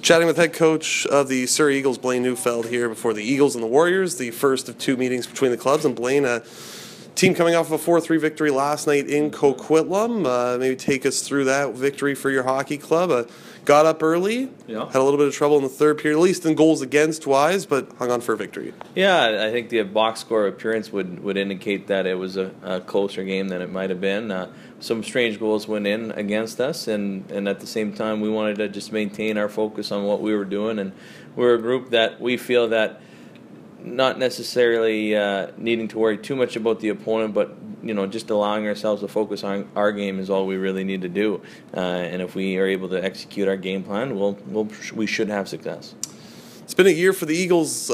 Chatting with head coach of the Surrey Eagles, Blaine Neufeld, here before the Eagles and the Warriors, the first of two meetings between the clubs. And Blaine, team coming off of a 4-3 victory last night in Coquitlam. Maybe take us through that victory for your hockey club. Got up early, had a little bit of trouble in the third period, at least in goals against wise, but hung on for a victory. Yeah, I think the box score appearance would indicate that it was a closer game than it might have been. Some strange goals went in against us, and at the same time we wanted to just maintain our focus on what we were doing. And we're a group that we feel that not necessarily needing to worry too much about the opponent, but just allowing ourselves to focus on our game is all we really need to do. And if we are able to execute our game plan, we should have success. It's been a year for the Eagles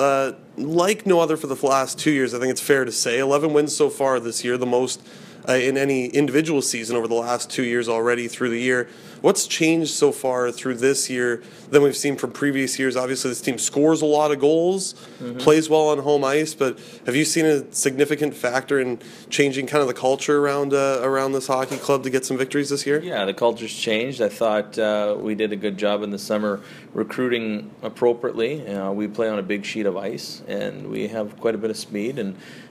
like no other for the last 2 years. I think it's fair to say 11 wins so far this year, the most in any individual season over the last 2 years already through the year. What's changed so far through this year than we've seen from previous years? Obviously, this team scores a lot of goals, plays well on home ice, but have you seen a significant factor in changing kind of the culture around this hockey club to get some victories this year? Yeah, the culture's changed. I thought we did a good job in the summer recruiting appropriately. We play on a big sheet of ice, and we have quite a bit of speed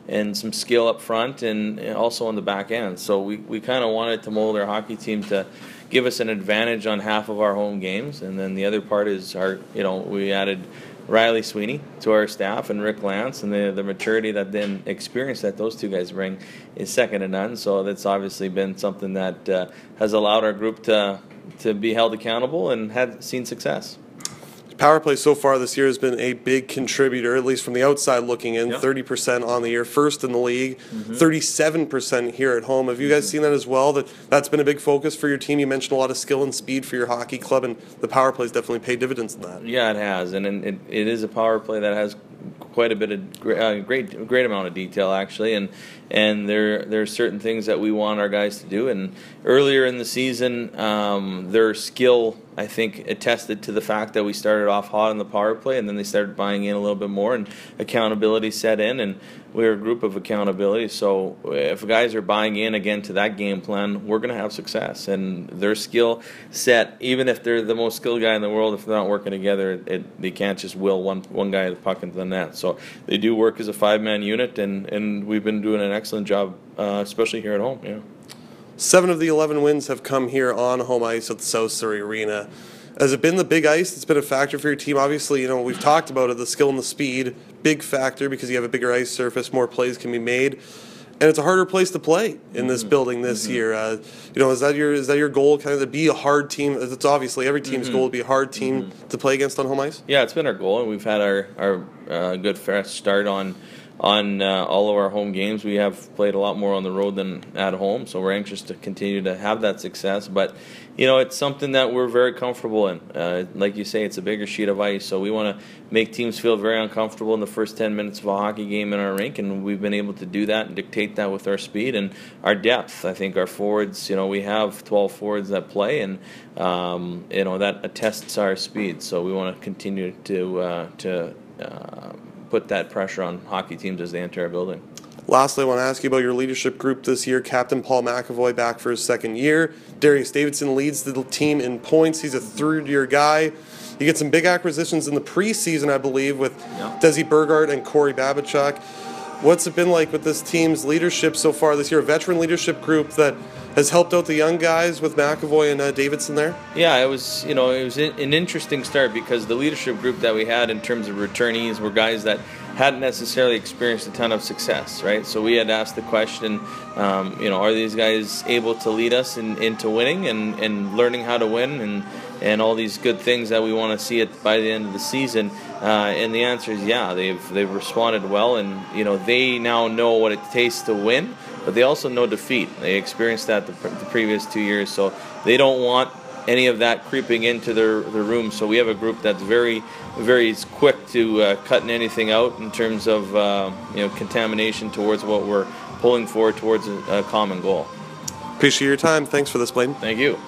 and some skill up front and also on the back end. So we kind of wanted to mold our hockey team to give us an advantage on half of our home games, and then the other part is we added Riley Sweeney to our staff and Rick Lance, and the maturity that then experience that those two guys bring is second to none. So that's obviously been something that has allowed our group to be held accountable and had seen success. Power play so far this year has been a big contributor, at least from the outside looking in. 30% on the year, first in the league, 37% here at home. Have you guys seen that as well, that's been a big focus for your team? You mentioned a lot of skill and speed for your hockey club, and the power play's definitely paid dividends in that. Yeah, it has, and it is a power play that has quite a bit of great amount of detail, actually, and there are certain things that we want our guys to do. And earlier in the season, their skill, I think, attested to the fact that we started off hot on the power play, and then they started buying in a little bit more, and accountability set in, and we're a group of accountability. So if guys are buying in again to that game plan, we're going to have success. And their skill set, even if they're the most skilled guy in the world, if they're not working together, they can't just will one guy the puck into the net. So they do work as a five-man unit, and we've been doing an excellent job, especially here at home. Yeah. 7 of the 11 wins have come here on home ice at the South Surrey Arena. Has it been the big ice that's been a factor for your team? Obviously, we've talked about it, the skill and the speed, big factor because you have a bigger ice surface, more plays can be made, and it's a harder place to play in this building this year. Is that your goal, kind of to be a hard team? It's obviously every team's goal to be a hard team to play against on home ice. Yeah, it's been our goal, and we've had our good fresh start on all of our home games. We have played a lot more on the road than at home, so we're anxious to continue to have that success. But, it's something that we're very comfortable in. Like you say, it's a bigger sheet of ice, so we want to make teams feel very uncomfortable in the first 10 minutes of a hockey game in our rink, and we've been able to do that and dictate that with our speed and our depth. I think our forwards, we have 12 forwards that play, and, that attests our speed. So we want to continue to put that pressure on hockey teams as they enter our building. Lastly, I want to ask you about your leadership group this year. Captain Paul McAvoy back for his second year. Darius Davidson leads the team in points. He's a third-year guy. You get some big acquisitions in the preseason, I believe, with Desi Burgard and Corey Babichuk. What's it been like with this team's leadership so far this year? A veteran leadership group that has helped out the young guys with McAvoy and Davidson there? Yeah, it was an interesting start because the leadership group that we had in terms of returnees were guys that hadn't necessarily experienced a ton of success, right? So we had asked the question, are these guys able to lead us into winning and learning how to win and all these good things that we want to see by the end of the season? And the answer is yeah, they've responded well, and they now know what it takes to win, but they also know defeat. They experienced that the previous 2 years, so they don't want any of that creeping into their room. So we have a group that's very, very quick to cutting anything out in terms of contamination towards what we're pulling for towards a common goal. Appreciate your time. Thanks for this, Blaine. Thank you.